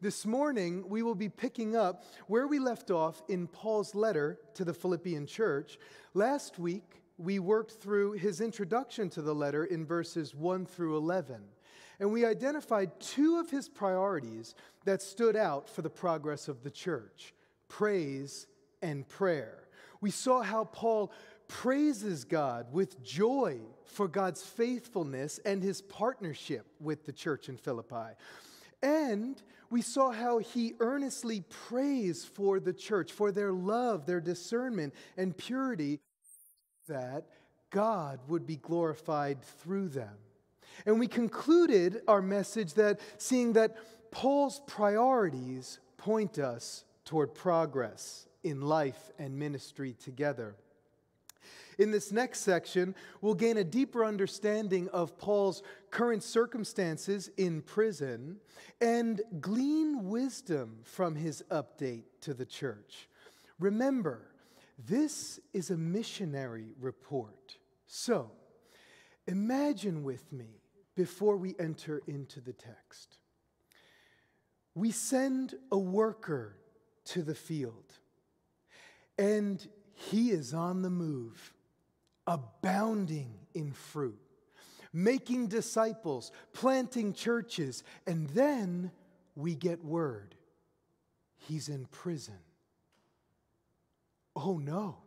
This morning, we will be picking up where we left off in Paul's letter to the Philippian church. Last week, we worked through his introduction to the letter in verses 1 through 11. And we identified two of his priorities that stood out for the progress of the church: praise and prayer. We saw how Paul praises God with joy for God's faithfulness and his partnership with the church in Philippi. And we saw how he earnestly prays for the church, for their love, their discernment, and purity, that God would be glorified through them. And we concluded our message that seeing that Paul's priorities point us toward progress in life and ministry together. In this next section, we'll gain a deeper understanding of Paul's current circumstances in prison and glean wisdom from his update to the church. Remember, this is a missionary report. So, imagine with me before we enter into the text. We send a worker to the field, and he is on the move, abounding in fruit, making disciples, planting churches, and then we get word he's in prison. Oh no.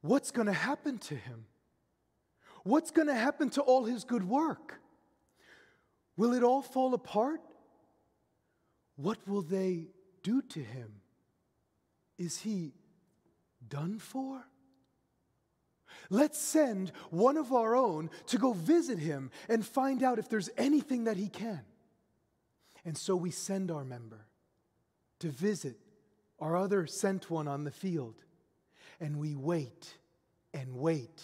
What's going to happen to him? What's going to happen to all his good work? Will it all fall apart? What will they do to him? Is he done for? Let's send one of our own to go visit him and find out if there's anything that he can. And so we send our member to visit our other sent one on the field. And we wait and wait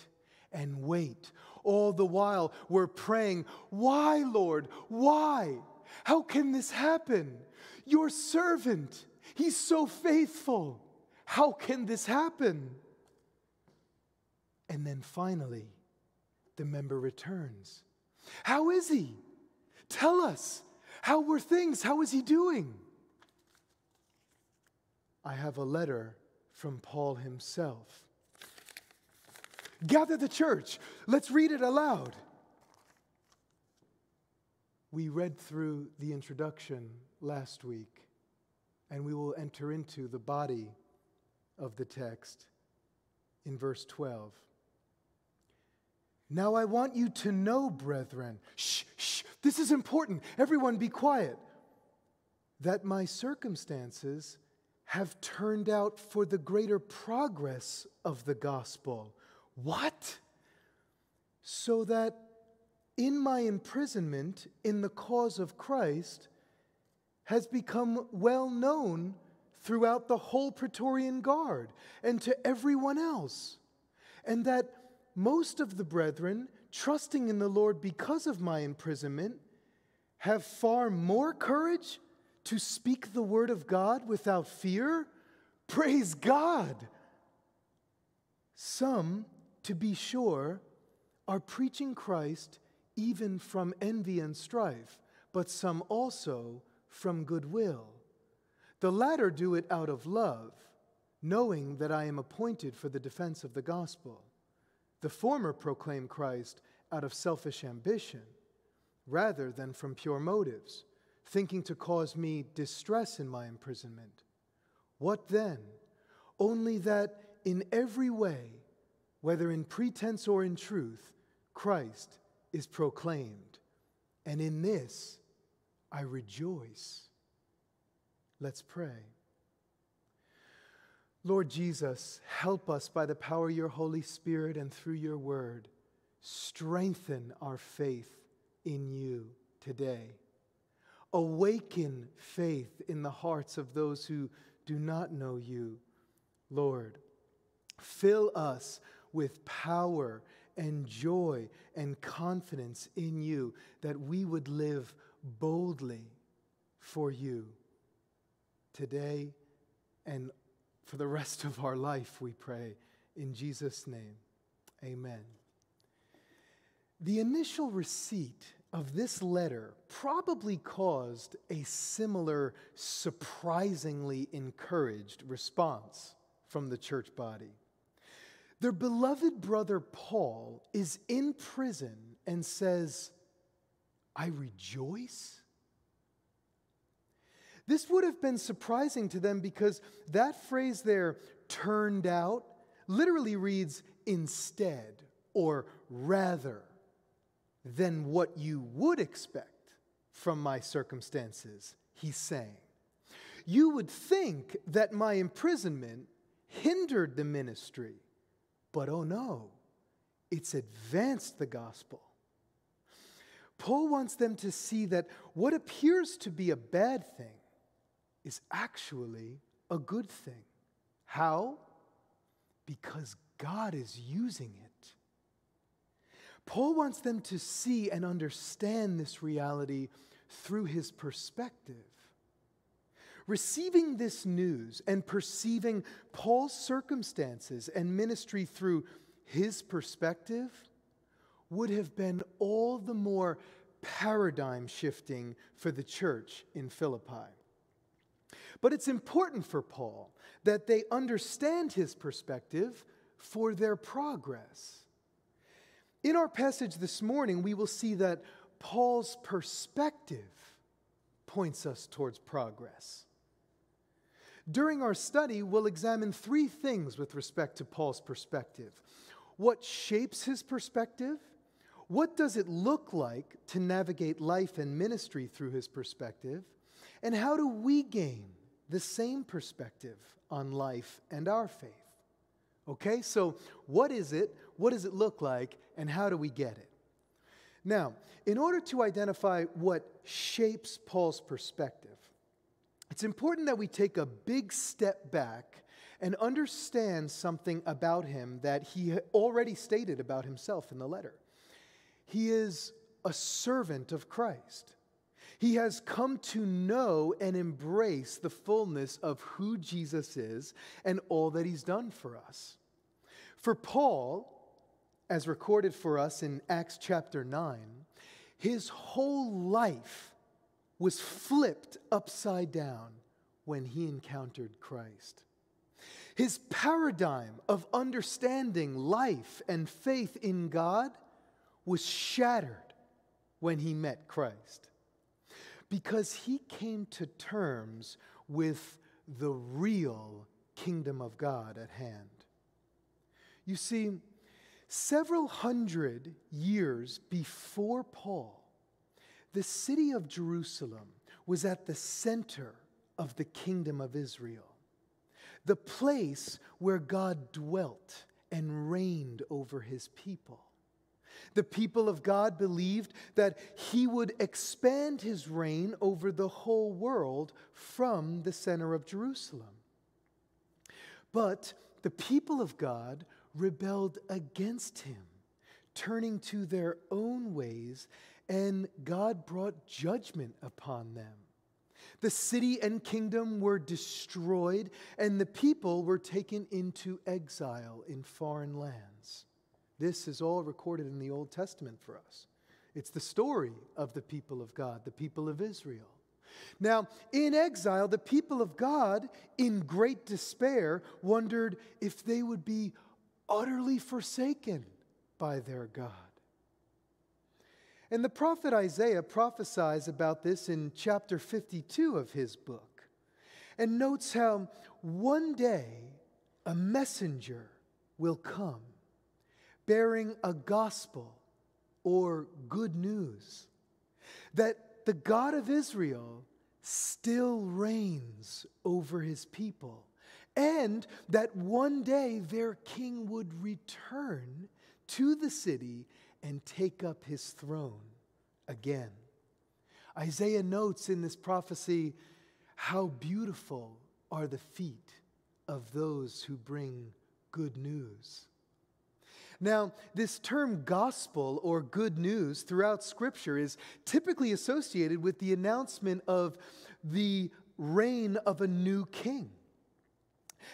and wait. All the while we're praying, "Why, Lord? Why? How can this happen? Your servant, he's so faithful. How can this happen?" And then finally, the member returns. "How is he? Tell us. How were things? How is he doing?" I have a letter from Paul himself. Gather the church. Let's read it aloud. We read through the introduction last week, and we will enter into the body of the text in verse 12. "Now I want you to know, brethren," shh, this is important, everyone be quiet, "that my circumstances have turned out for the greater progress of the gospel." What? "So that in my imprisonment in the cause of Christ has become well known throughout the whole Praetorian Guard and to everyone else, and that most of the brethren, trusting in the Lord because of my imprisonment, have far more courage to speak the word of God without fear." Praise God! "Some, to be sure, are preaching Christ even from envy and strife, but some also from goodwill. The latter do it out of love, knowing that I am appointed for the defense of the gospel. The former proclaim Christ out of selfish ambition, rather than from pure motives, thinking to cause me distress in my imprisonment. What then? Only that in every way, whether in pretense or in truth, Christ is proclaimed, and in this I rejoice." Let's pray. Lord Jesus, help us by the power of your Holy Spirit and through your word. Strengthen our faith in you today. Awaken faith in the hearts of those who do not know you. Lord, fill us with power and joy and confidence in you, that we would live boldly for you today and for the rest of our life, we pray. In Jesus' name, amen. The initial receipt of this letter probably caused a similar, surprisingly encouraged response from the church body. Their beloved brother Paul is in prison and says, "I rejoice." This would have been surprising to them because that phrase there, "turned out," literally reads "instead," or "rather than what you would expect from my circumstances," he's saying. You would think that my imprisonment hindered the ministry, but oh no, it's advanced the gospel. Paul wants them to see that what appears to be a bad thing is actually a good thing. How? Because God is using it. Paul wants them to see and understand this reality through his perspective. Receiving this news and perceiving Paul's circumstances and ministry through his perspective would have been all the more paradigm shifting for the church in Philippi. But it's important for Paul that they understand his perspective for their progress. In our passage this morning, we will see that Paul's perspective points us towards progress. During our study, we'll examine three things with respect to Paul's perspective. What shapes his perspective? What does it look like to navigate life and ministry through his perspective? And how do we gain the same perspective on life and our faith? Okay, so what is it? What does it look like? And how do we get it? Now, in order to identify what shapes Paul's perspective, it's important that we take a big step back and understand something about him that he already stated about himself in the letter. He is a servant of Christ. He has come to know and embrace the fullness of who Jesus is and all that he's done for us. For Paul, as recorded for us in Acts chapter 9, his whole life was flipped upside down when he encountered Christ. His paradigm of understanding life and faith in God was shattered when he met Christ, because he came to terms with the real kingdom of God at hand. You see, several hundred years before Paul, the city of Jerusalem was at the center of the kingdom of Israel, the place where God dwelt and reigned over his people. The people of God believed that he would expand his reign over the whole world from the center of Jerusalem. But the people of God rebelled against him, turning to their own ways, and God brought judgment upon them. The city and kingdom were destroyed, and the people were taken into exile in foreign lands. This is all recorded in the Old Testament for us. It's the story of the people of God, the people of Israel. Now, in exile, the people of God, in great despair, wondered if they would be utterly forsaken by their God. And the prophet Isaiah prophesies about this in chapter 52 of his book, and notes how one day a messenger will come, bearing a gospel, or good news, that the God of Israel still reigns over his people, and that one day their king would return to the city and take up his throne again. Isaiah notes in this prophecy, "How beautiful are the feet of those who bring good news." Now, this term gospel or good news throughout Scripture is typically associated with the announcement of the reign of a new king.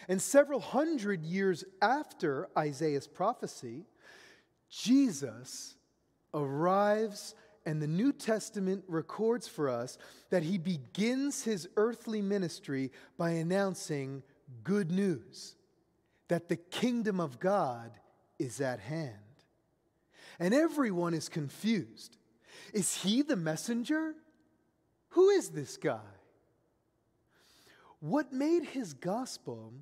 And several hundred years after Isaiah's prophecy, Jesus arrives And the New Testament records for us that he begins his earthly ministry by announcing good news, that the kingdom of God is at hand. And everyone is confused. Is he the messenger? Who is this guy? What made his gospel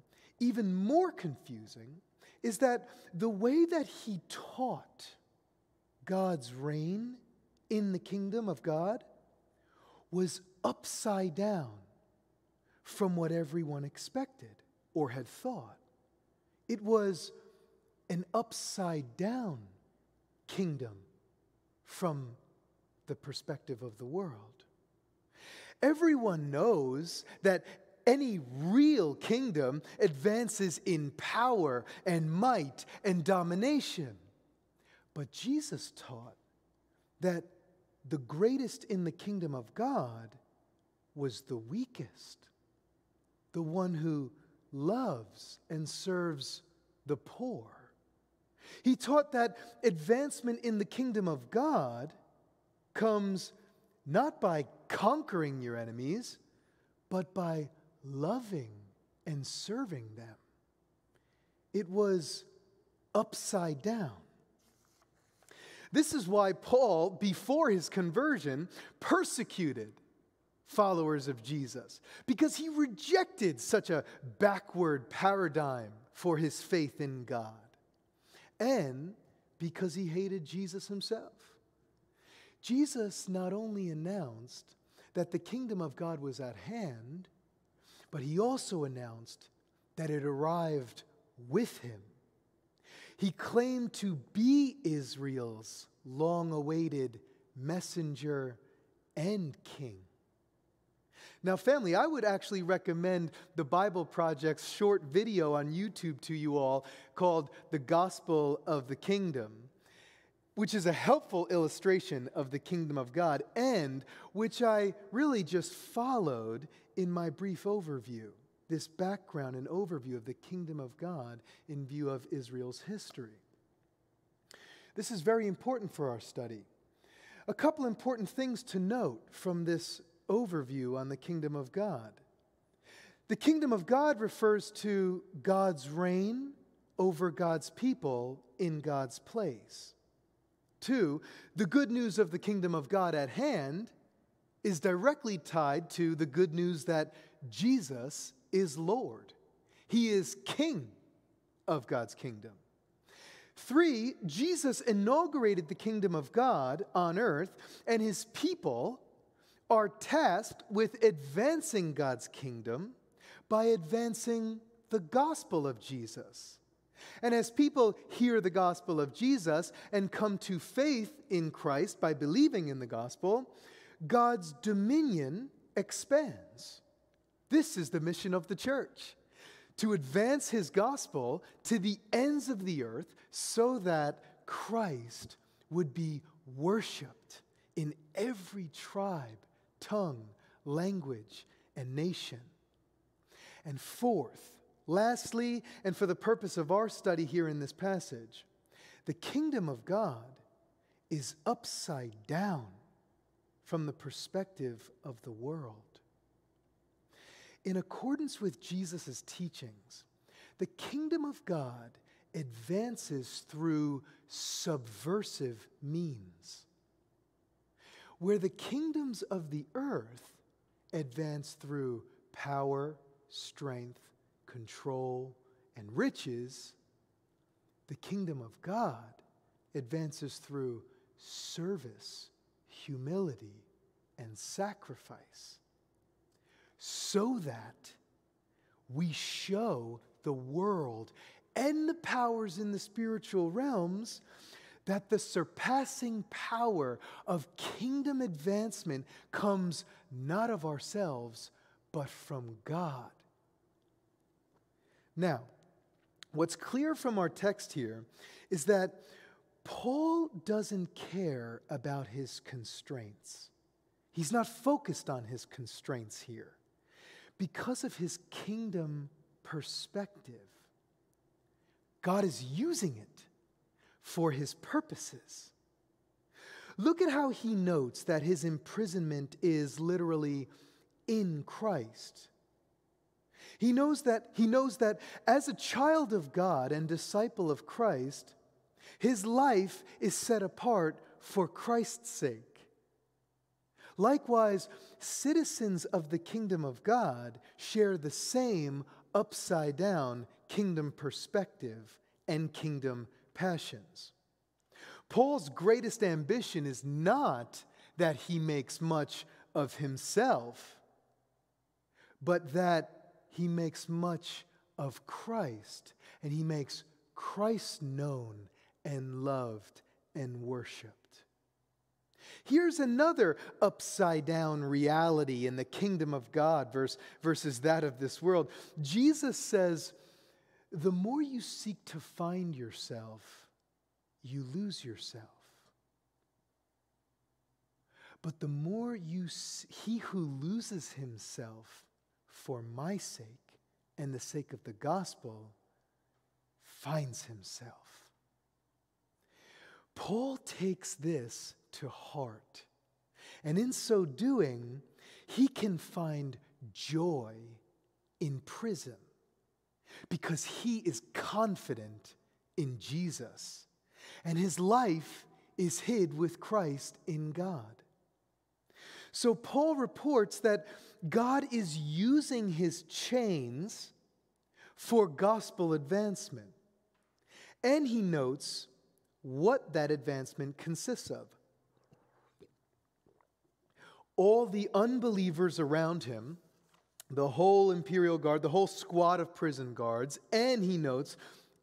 even more confusing is that the way that he taught God's reign in the kingdom of God was upside down from what everyone expected or had thought. It was an upside down kingdom from the perspective of the world. Everyone knows that any real kingdom advances in power and might and domination. But Jesus taught that the greatest in the kingdom of God was the weakest, the one who loves and serves the poor. He taught that advancement in the kingdom of God comes not by conquering your enemies, but by loving and serving them. It was upside down. This is why Paul, before his conversion, persecuted followers of Jesus, because he rejected such a backward paradigm for his faith in God, and because he hated Jesus himself. Jesus not only announced that the kingdom of God was at hand, but he also announced that it arrived with him. He claimed to be Israel's long-awaited messenger and king. Now, family, I would actually recommend the Bible Project's short video on YouTube to you all called The Gospel of the Kingdom, which is a helpful illustration of the kingdom of God and which I really just followed in my brief overview, this background and overview of the kingdom of God in view of Israel's history. This is very important for our study. A couple important things to note from this overview on the kingdom of God. The kingdom of God refers to God's reign over God's people in God's place. 2, the good news of the kingdom of God at hand is directly tied to the good news that Jesus is Lord. He is King of God's kingdom. 3, Jesus inaugurated the kingdom of God on earth, and his people are tasked with advancing God's kingdom by advancing the gospel of Jesus. And as people hear the gospel of Jesus and come to faith in Christ by believing in the gospel, God's dominion expands. This is the mission of the church, to advance his gospel to the ends of the earth so that Christ would be worshiped in every tribe, tongue, language, and nation. And 4th, lastly, and for the purpose of our study here in this passage, the kingdom of God is upside down from the perspective of the world. In accordance with Jesus' teachings, the kingdom of God advances through subversive means. Where the kingdoms of the earth advance through power, strength, control, and riches, the kingdom of God advances through service, humility, and sacrifice, so that we show the world and the powers in the spiritual realms that the surpassing power of kingdom advancement comes not of ourselves, but from God. Now, what's clear from our text here is that Paul doesn't care about his constraints. He's not focused on his constraints here because of his kingdom perspective. God is using it for his purposes. Look at how he notes that his imprisonment is literally in Christ. He knows that as a child of God and disciple of Christ, his life is set apart for Christ's sake. Likewise, citizens of the kingdom of God share the same upside-down kingdom perspective and kingdom passions. Paul's greatest ambition is not that he makes much of himself, but that he makes much of Christ, and he makes Christ known and loved and worshiped. Here's another upside-down reality in the kingdom of God versus that of this world. Jesus says, the more you seek to find yourself, you lose yourself. But the more he who loses himself for my sake and the sake of the gospel finds himself. Paul takes this to heart, and in so doing, he can find joy in prison because he is confident in Jesus, and his life is hid with Christ in God. So Paul reports that God is using his chains for gospel advancement, and he notes what that advancement consists of. All the unbelievers around him, the whole imperial guard, the whole squad of prison guards, and he notes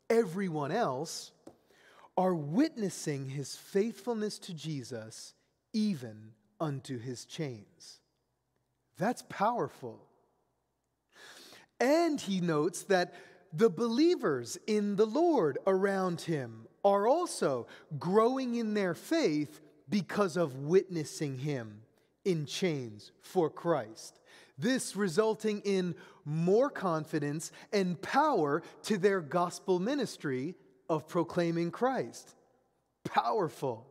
everyone else, are witnessing his faithfulness to Jesus even unto his chains. That's powerful. And he notes that the believers in the Lord around him are also growing in their faith because of witnessing him in chains for Christ, this resulting in more confidence and power to their gospel ministry of proclaiming Christ. Powerful.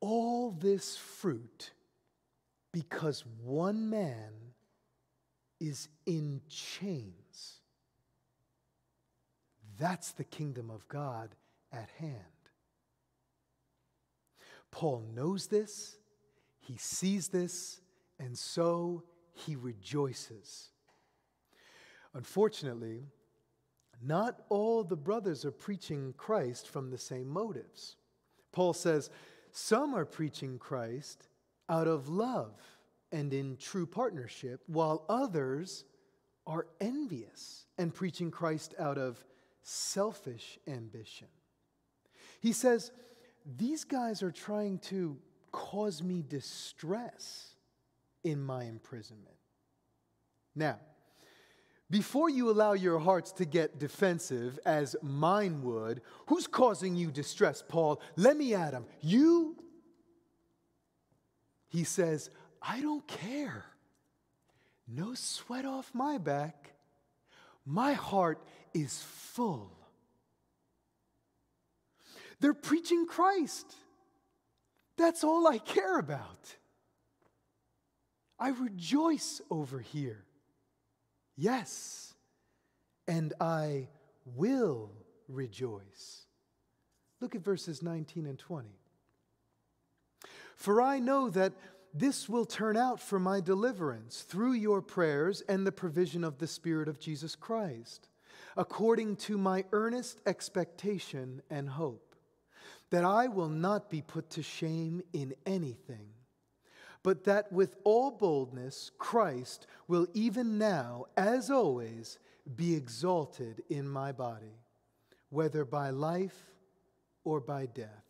All this fruit because one man is in chains. That's the kingdom of God at hand. Paul knows this. He sees this, and so he rejoices. Unfortunately, not all the brothers are preaching Christ from the same motives. Paul says, some are preaching Christ out of love and in true partnership, while others are envious and preaching Christ out of selfish ambition. He says, these guys are trying to cause me distress in my imprisonment. Now, before you allow your hearts to get defensive, as mine would, who's causing you distress, Paul? Let me at him. You? He says, I don't care. No sweat off my back. My heart is full. They're preaching Christ. That's all I care about. I rejoice over here. Yes, and I will rejoice. Look at verses 19 and 20. For I know that this will turn out for my deliverance through your prayers and the provision of the Spirit of Jesus Christ, according to my earnest expectation and hope, that I will not be put to shame in anything, but that with all boldness Christ will even now, as always, be exalted in my body, whether by life or by death.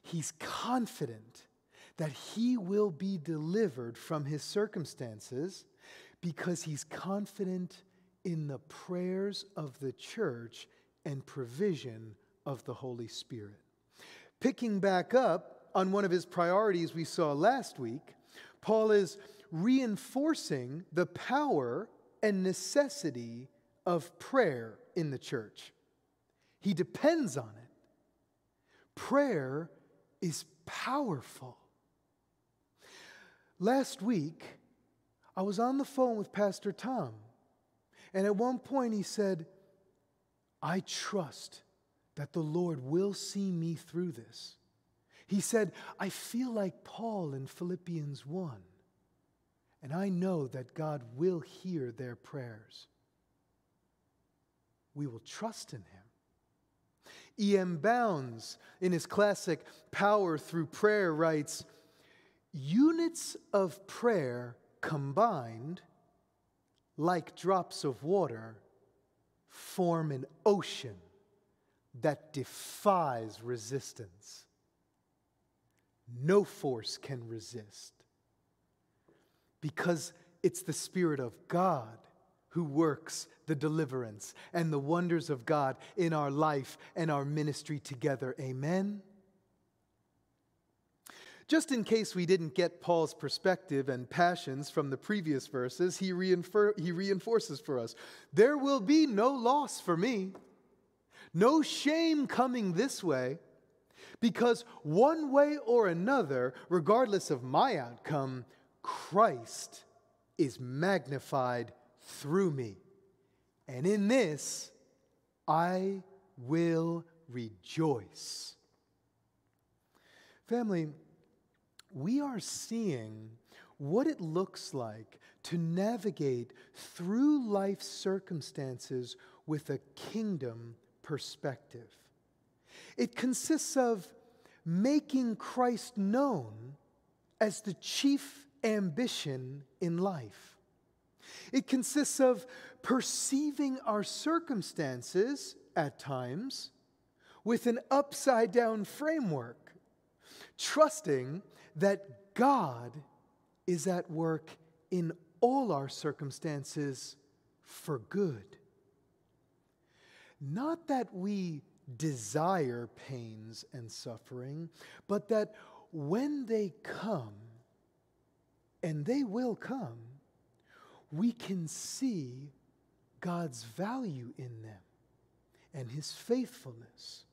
He's confident that he will be delivered from his circumstances because he's confident in the prayers of the church and provision of the Holy Spirit. Picking back up on one of his priorities we saw last week, Paul is reinforcing the power and necessity of prayer in the church. He depends on it. Prayer is powerful. Last week, I was on the phone with Pastor Tom, and at one point he said, I trust that the Lord will see me through this. He said, I feel like Paul in Philippians 1, and I know that God will hear their prayers. We will trust in Him. E.M. Bounds, in his classic Power Through Prayer, writes, units of prayer combined, like drops of water, form an ocean that defies resistance. No force can resist, because it's the Spirit of God who works the deliverance and the wonders of God in our life and our ministry together. Amen? Just in case we didn't get Paul's perspective and passions from the previous verses, he reinforces for us, there will be no loss for me, no shame coming this way, because one way or another, regardless of my outcome, Christ is magnified through me. And in this, I will rejoice. Family, we are seeing what it looks like to navigate through life's circumstances with a kingdom perspective. It consists of making Christ known as the chief ambition in life. It consists of perceiving our circumstances at times with an upside-down framework, trusting that God is at work in all our circumstances for good. Not that we desire pains and suffering, but that when they come, and they will come, we can see God's value in them and His faithfulness.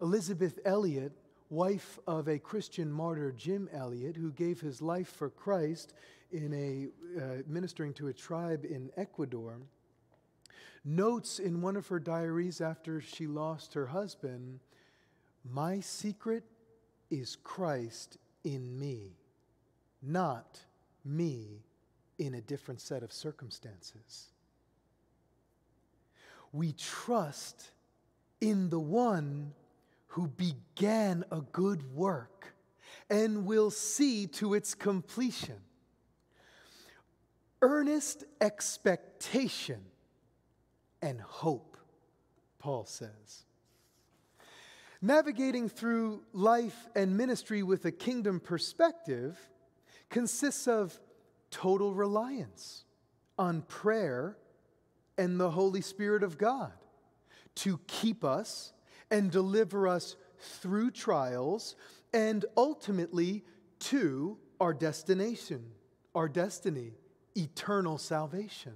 Elizabeth Elliot, wife of a Christian martyr, Jim Elliot, who gave his life for Christ in ministering to a tribe in Ecuador, notes in one of her diaries after she lost her husband, my secret is Christ in me, not me in a different set of circumstances. We trust in the one who began a good work and will see to its completion. Earnest expectation and hope, Paul says. Navigating through life and ministry with a kingdom perspective consists of total reliance on prayer and the Holy Spirit of God to keep us and deliver us through trials and ultimately to our destination, our destiny, eternal salvation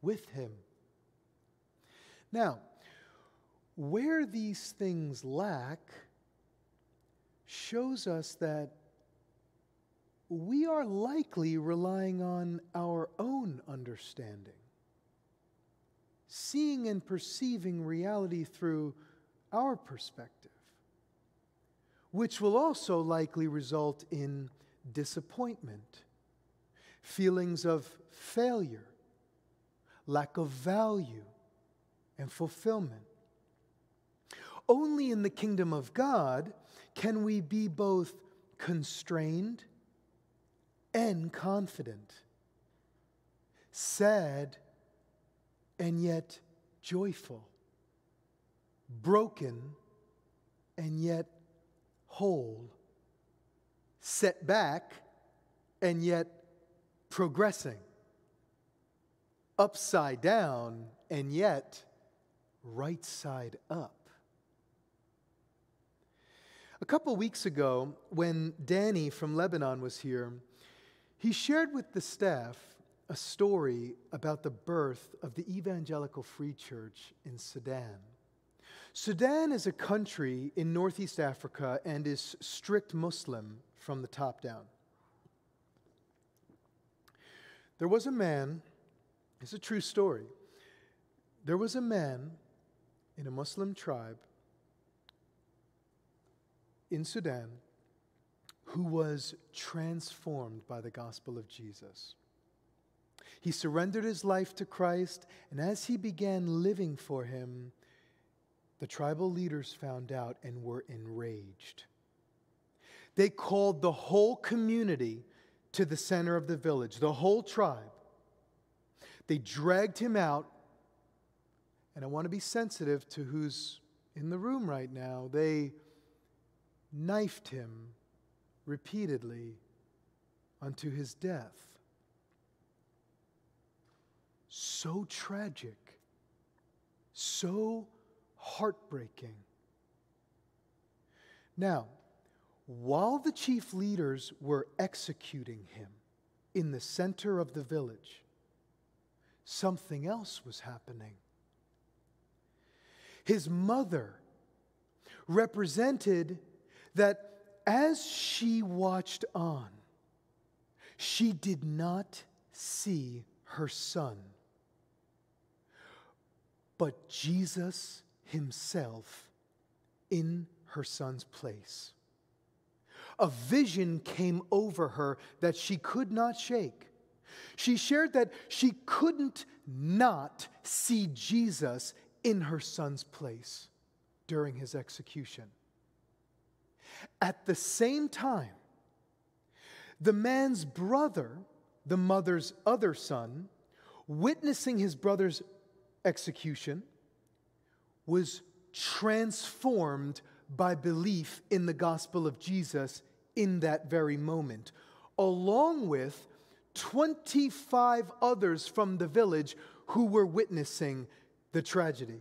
with Him. Now, where these things lack shows us that we are likely relying on our own understanding, seeing and perceiving reality through our perspective, which will also likely result in disappointment, feelings of failure, lack of value, and fulfillment. Only in the kingdom of God can we be both constrained and confident, sad and yet joyful, broken and yet whole, set back and yet progressing, upside down and yet right side up. A couple weeks ago, when Danny from Lebanon was here, he shared with the staff a story about the birth of the Evangelical Free Church in Sudan. Sudan is a country in northeast Africa and is strict Muslim from the top down. There was a man, it's a true story, there was a man in a Muslim tribe in Sudan who was transformed by the gospel of Jesus. He surrendered his life to Christ, and as he began living for him, the tribal leaders found out and were enraged. They called the whole community to the center of the village, the whole tribe. They dragged him out, and I want to be sensitive to who's in the room right now. They knifed him repeatedly unto his death. So tragic, so heartbreaking. Now, while the chief leaders were executing him in the center of the village, something else was happening. His mother represented that as she watched on, she did not see her son, but Jesus himself in her son's place. A vision came over her that she could not shake. She shared that she couldn't not see Jesus in her son's place during his execution. At the same time, the man's brother, the mother's other son, witnessing his brother's execution, was transformed by belief in the gospel of Jesus in that very moment, along with 25 others from the village who were witnessing the tragedy.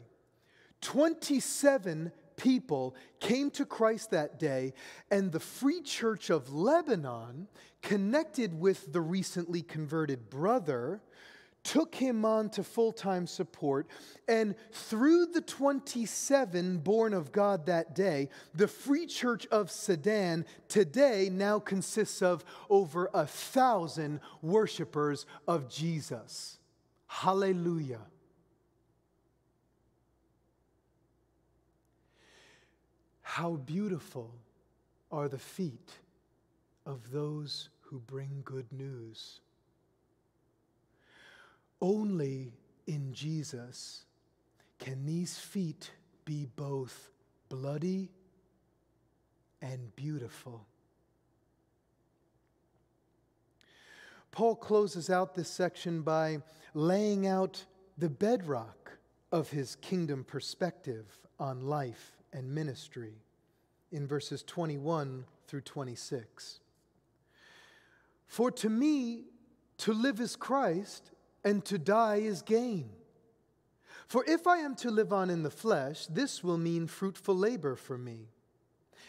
27 people came to Christ that day, and the Free Church of Lebanon, connected with the recently converted brother, took him on to full-time support, and through the 27 born of God that day, the Free Church of Sedan today now consists of over 1,000 worshipers of Jesus. Hallelujah. How beautiful are the feet of those who bring good news. Only in Jesus can these feet be both bloody and beautiful. Paul closes out this section by laying out the bedrock of his kingdom perspective on life and ministry in verses 21 through 26. For to me, to live is Christ, and to die is gain. For if I am to live on in the flesh, this will mean fruitful labor for me.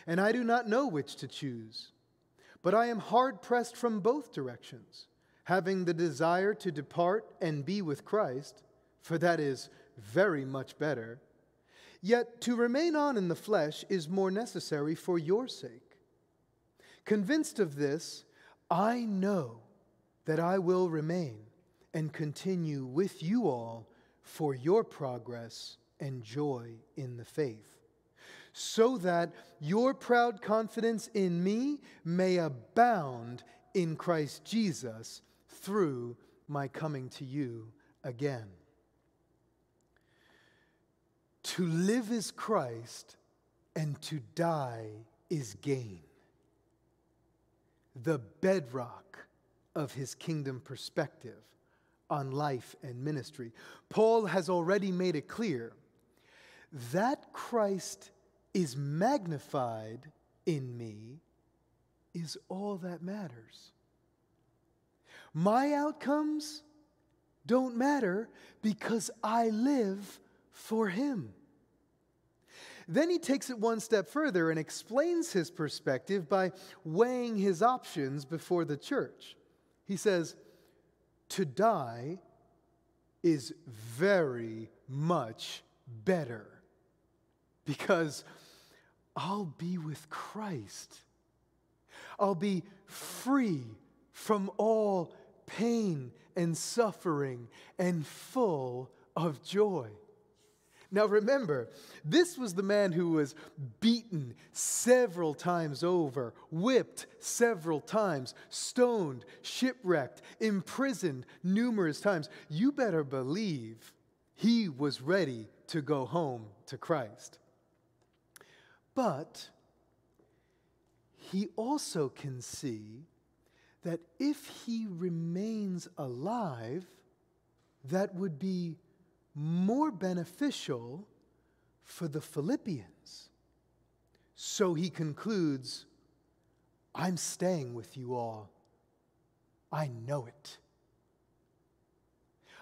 And I do not know which to choose. But I am hard pressed from both directions, having the desire to depart and be with Christ, for that is very much better. Yet to remain on in the flesh is more necessary for your sake. Convinced of this, I know that I will remain and continue with you all for your progress and joy in the faith, so that your proud confidence in me may abound in Christ Jesus through my coming to you again. To live is Christ, and to die is gain. The bedrock of his kingdom perspective on life and ministry. Paul has already made it clear that Christ is magnified in me is all that matters. My outcomes don't matter because I live for him. Then he takes it one step further and explains his perspective by weighing his options before the church. He says, to die is very much better. because I'll be with Christ. I'll be free from all pain and suffering and full of joy. Now remember, this was the man who was beaten several times over, whipped several times, stoned, shipwrecked, imprisoned numerous times. You better believe he was ready to go home to Christ. But he also can see that if he remains alive, that would be more beneficial for the Philippians. So he concludes, I'm staying with you all. I know it.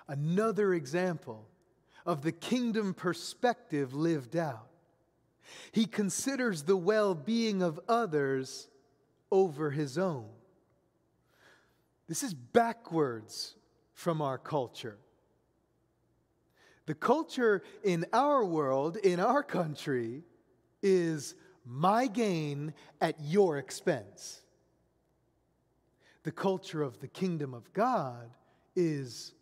Another example of the kingdom perspective lived out. He considers the well-being of others over his own. This is backwards from our culture. The culture in our world, in our country, is my gain at your expense. The culture of the kingdom of God is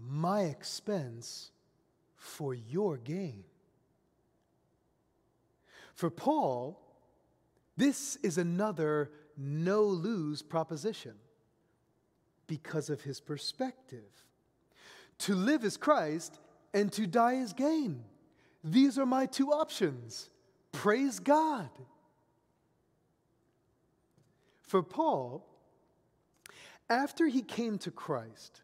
my expense for your gain. For Paul, this is another no-lose proposition because of his perspective. To live is Christ and to die is gain. These are my two options. Praise God. For Paul, after he came to Christ,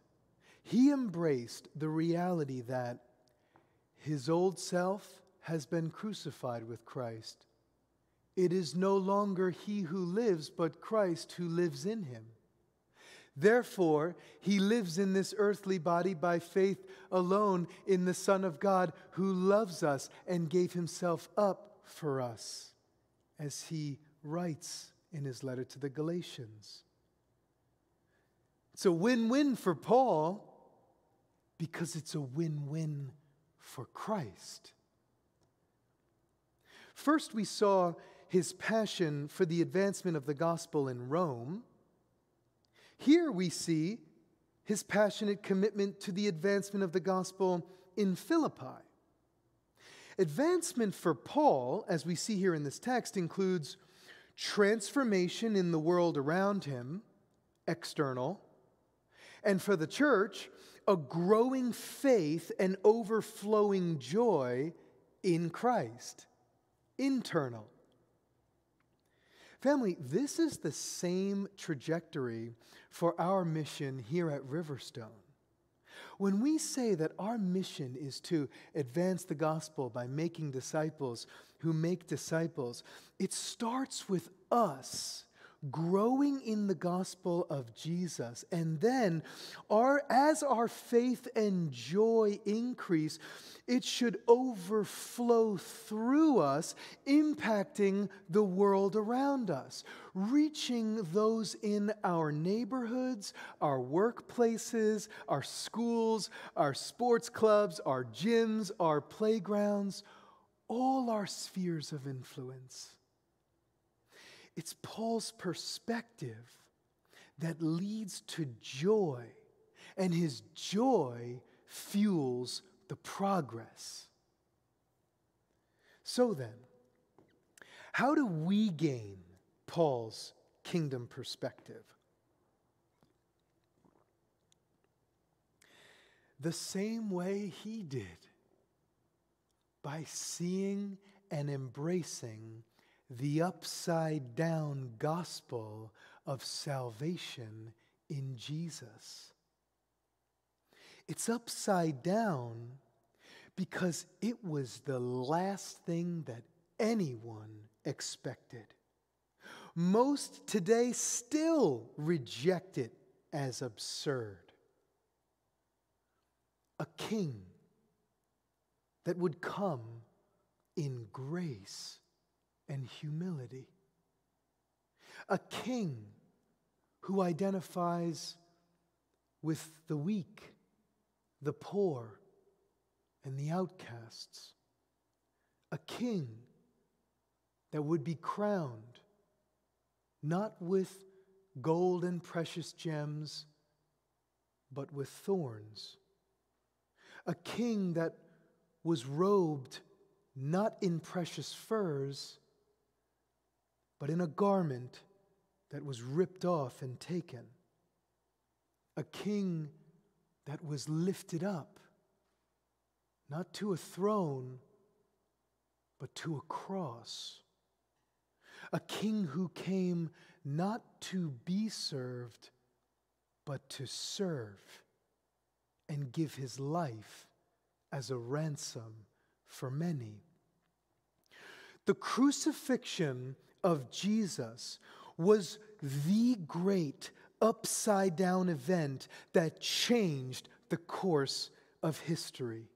he embraced the reality that his old self has been crucified with Christ. It is no longer he who lives, but Christ who lives in him. Therefore, he lives in this earthly body by faith alone in the Son of God who loves us and gave himself up for us, as he writes in his letter to the Galatians. It's a win-win for Paul because it's a win-win for Christ. First, we saw his passion for the advancement of the gospel in Rome. Here we see his passionate commitment to the advancement of the gospel in Philippi. Advancement for Paul, as we see here in this text, includes transformation in the world around him, external, and for the church, a growing faith and overflowing joy in Christ. Internal. Family, this is the same trajectory for our mission here at Riverstone. When we say that our mission is to advance the gospel by making disciples who make disciples, it starts with us growing in the gospel of Jesus. And then, as our faith and joy increase, it should overflow through us, impacting the world around us, reaching those in our neighborhoods, our workplaces, our schools, our sports clubs, our gyms, our playgrounds, all our spheres of influence. It's Paul's perspective that leads to joy, and his joy fuels the progress. So then, how do we gain Paul's kingdom perspective? The same way he did, by seeing and embracing the upside-down gospel of salvation in Jesus. It's upside down because it was the last thing that anyone expected. Most today still reject it as absurd. A king that would come in grace and humility. A king who identifies with the weak, the poor, and the outcasts. a king that would be crowned, not with gold and precious gems, but with thorns. A king that was robed not in precious furs, but in a garment that was ripped off and taken. A king that was lifted up, not to a throne, but to a cross. A king who came not to be served, but to serve and give his life as a ransom for many. The crucifixion of Jesus was the great upside-down event that changed the course of history.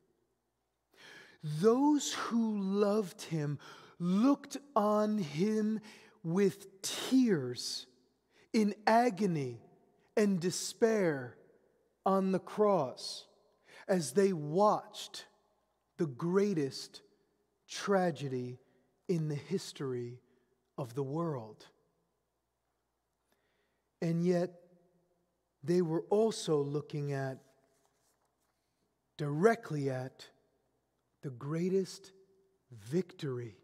Those who loved him looked on him with tears in agony and despair on the cross as they watched the greatest tragedy in the history of the world. And yet, they were also looking at, directly at, the greatest victory,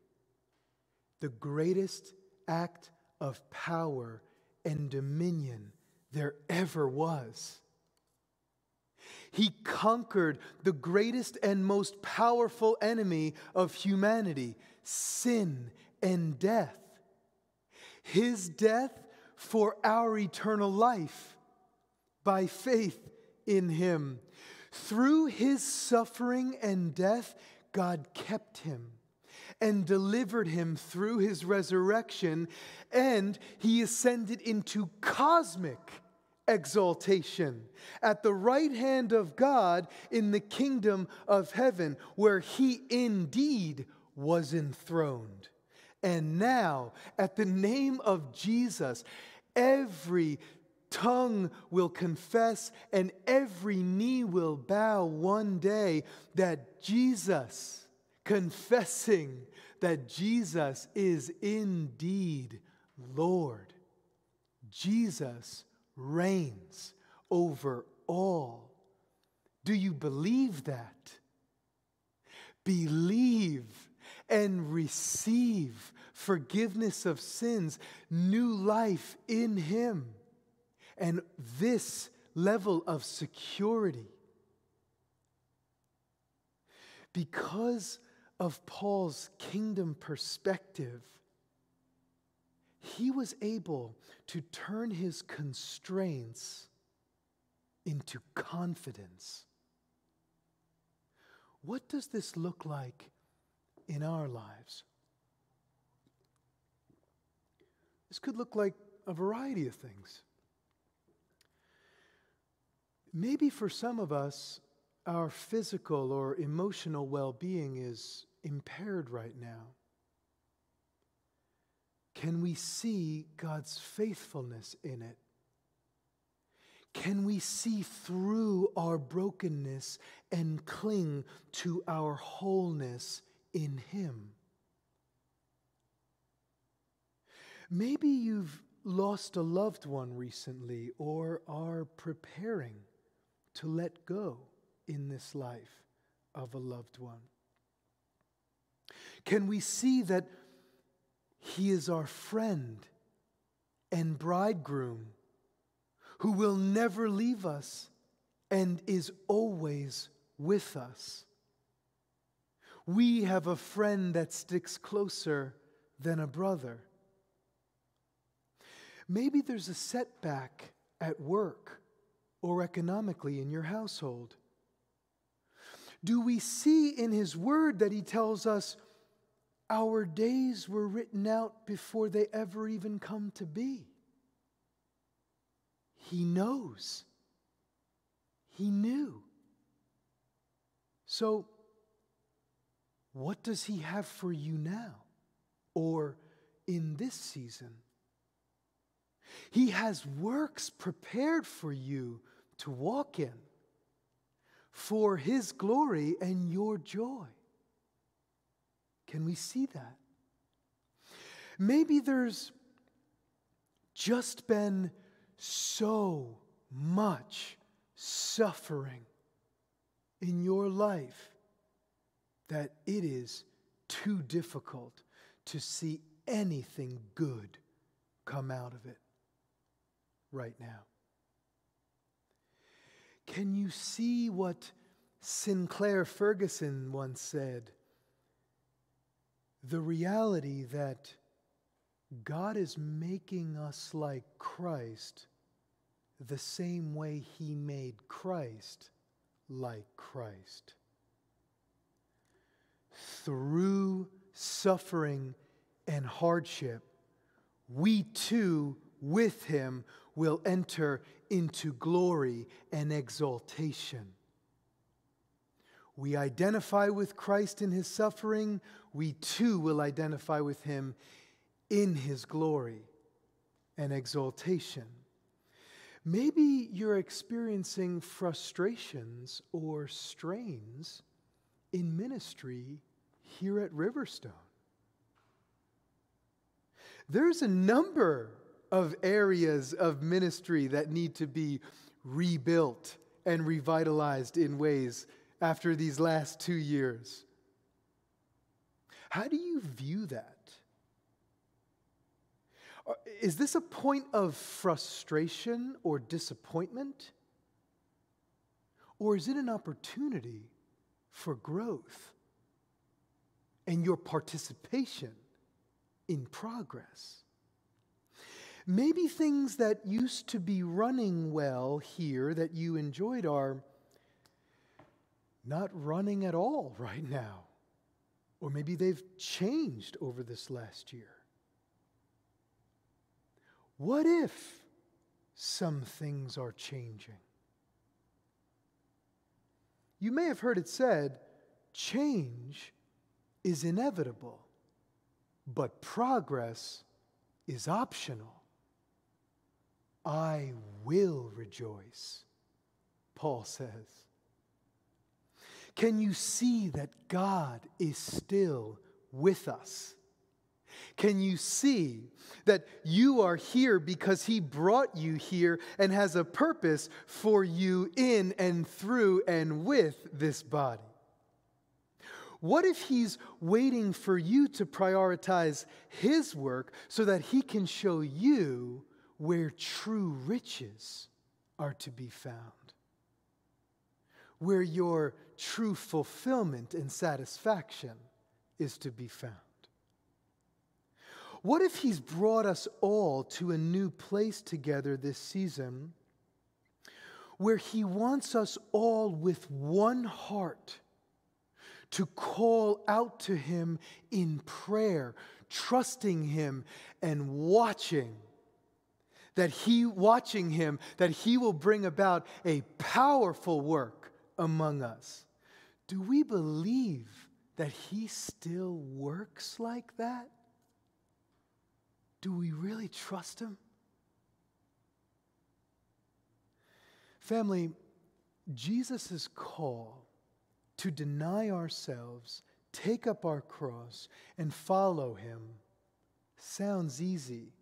the greatest act of power and dominion there ever was. He conquered the greatest and most powerful enemy of humanity, sin and death. His death for our eternal life by faith in him. Through his suffering and death, God kept him and delivered him through his resurrection, and he ascended into cosmic exaltation at the right hand of God in the kingdom of heaven, where he indeed was enthroned. And now, at the name of Jesus, every tongue will confess and every knee will bow one day that Jesus, confessing that Jesus is indeed Lord. Jesus reigns over all. Do you believe that? Believe and receive forgiveness of sins, new life in him. And this level of security. Because of Paul's kingdom perspective, he was able to turn his constraints into confidence. What does this look like in our lives? This could look like a variety of things. Maybe for some of us, our physical or emotional well-being is impaired right now. Can we see God's faithfulness in it? Can we see through our brokenness and cling to our wholeness in him? Maybe you've lost a loved one recently or are preparing to let go in this life of a loved one. Can we see that he is our friend and bridegroom who will never leave us and is always with us? We have a friend that sticks closer than a brother. Maybe there's a setback at work or economically in your household. Do we see in his word that he tells us our days were written out before they ever even come to be? He knows. He knew. So, what does he have for you now or in this season? He has works prepared for you to walk in for his glory and your joy. Can we see that? Maybe there's just been so much suffering in your life that it is too difficult to see anything good come out of it right now. Can you see what Sinclair Ferguson once said? The reality that God is making us like Christ the same way He made Christ like Christ. Through suffering and hardship, we too, with Him, will enter into glory and exaltation. We identify with Christ in His suffering. We too will identify with Him in His glory and exaltation. Maybe you're experiencing frustrations or strains in ministry here at Riverstone. There's a number of areas of ministry that need to be rebuilt and revitalized in ways after these last 2 years. How do you view that? Is this a point of frustration or disappointment? Or is it an opportunity for growth and your participation in progress? Maybe things that used to be running well here that you enjoyed are not running at all right now. Or maybe they've changed over this last year. What if some things are changing? You may have heard it said, change is inevitable, but progress is optional. I will rejoice, Paul says. Can you see that God is still with us? Can you see that you are here because He brought you here and has a purpose for you in and through and with this body? What if He's waiting for you to prioritize His work so that He can show you where true riches are to be found, where your true fulfillment and satisfaction is to be found? What if He's brought us all to a new place together this season where He wants us all with one heart to call out to Him in prayer, trusting Him and watching Him, that He will bring about a powerful work among us? Do we believe that He still works like that? Do we really trust Him? Family, Jesus' call to deny ourselves, take up our cross, and follow Him sounds easy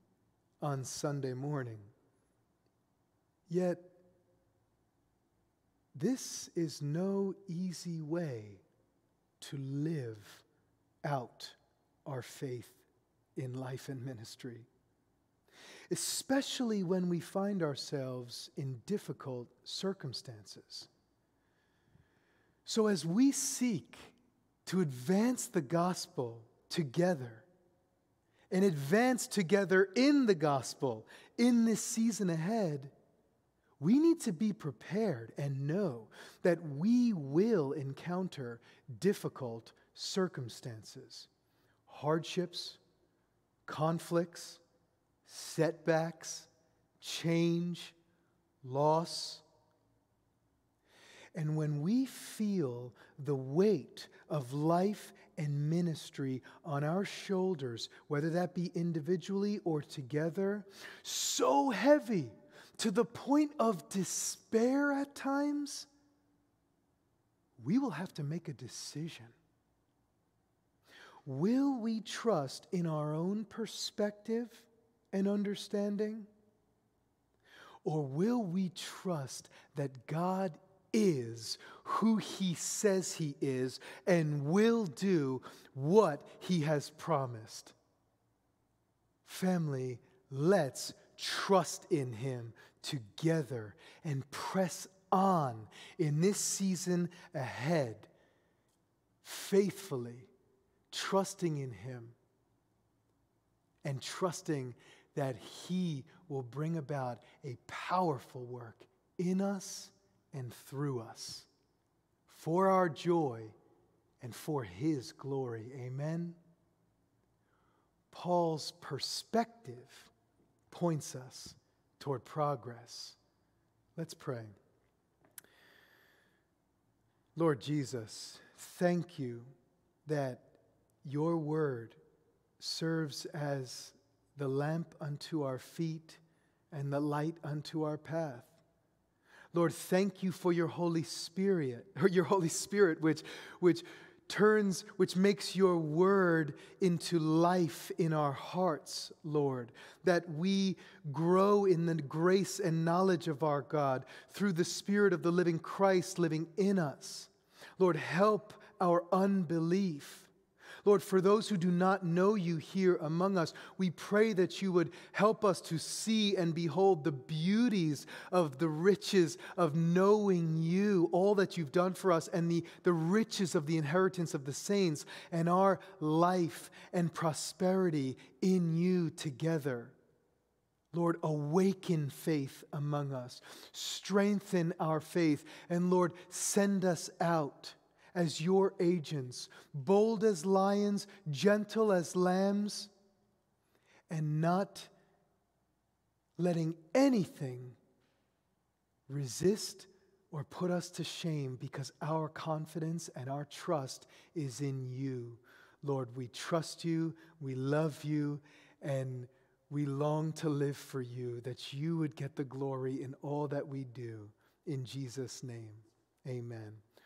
on Sunday morning. Yet, this is no easy way to live out our faith in life and ministry, especially when we find ourselves in difficult circumstances. So as we seek to advance the gospel together, and advance together in the gospel in this season ahead, we need to be prepared and know that we will encounter difficult circumstances, hardships, conflicts, setbacks, change, loss. And when we feel the weight of life and ministry on our shoulders, whether that be individually or together, so heavy to the point of despair at times, we will have to make a decision. Will we trust in our own perspective and understanding? Or will we trust that God is who He says He is and will do what He has promised? Family, let's trust in Him together and press on in this season ahead, faithfully trusting in Him and trusting that He will bring about a powerful work in us and through us for our joy and for His glory. Amen? Paul's perspective points us toward progress. Let's pray. Lord Jesus, thank You that Your word serves as the lamp unto our feet and the light unto our path. Lord, thank You for Your Holy Spirit, or Your Holy Spirit, which makes Your word into life in our hearts, Lord, that we grow in the grace and knowledge of our God through the Spirit of the living Christ living in us. Lord, help our unbelief. Lord, for those who do not know You here among us, we pray that You would help us to see and behold the beauties of the riches of knowing You, all that You've done for us, and the riches of the inheritance of the saints, and our life and prosperity in You together. Lord, awaken faith among us, strengthen our faith, and Lord, send us out as Your agents, bold as lions, gentle as lambs, and not letting anything resist or put us to shame, because our confidence and our trust is in You. Lord, we trust You, we love You, and we long to live for You, that You would get the glory in all that we do. In Jesus' name, amen.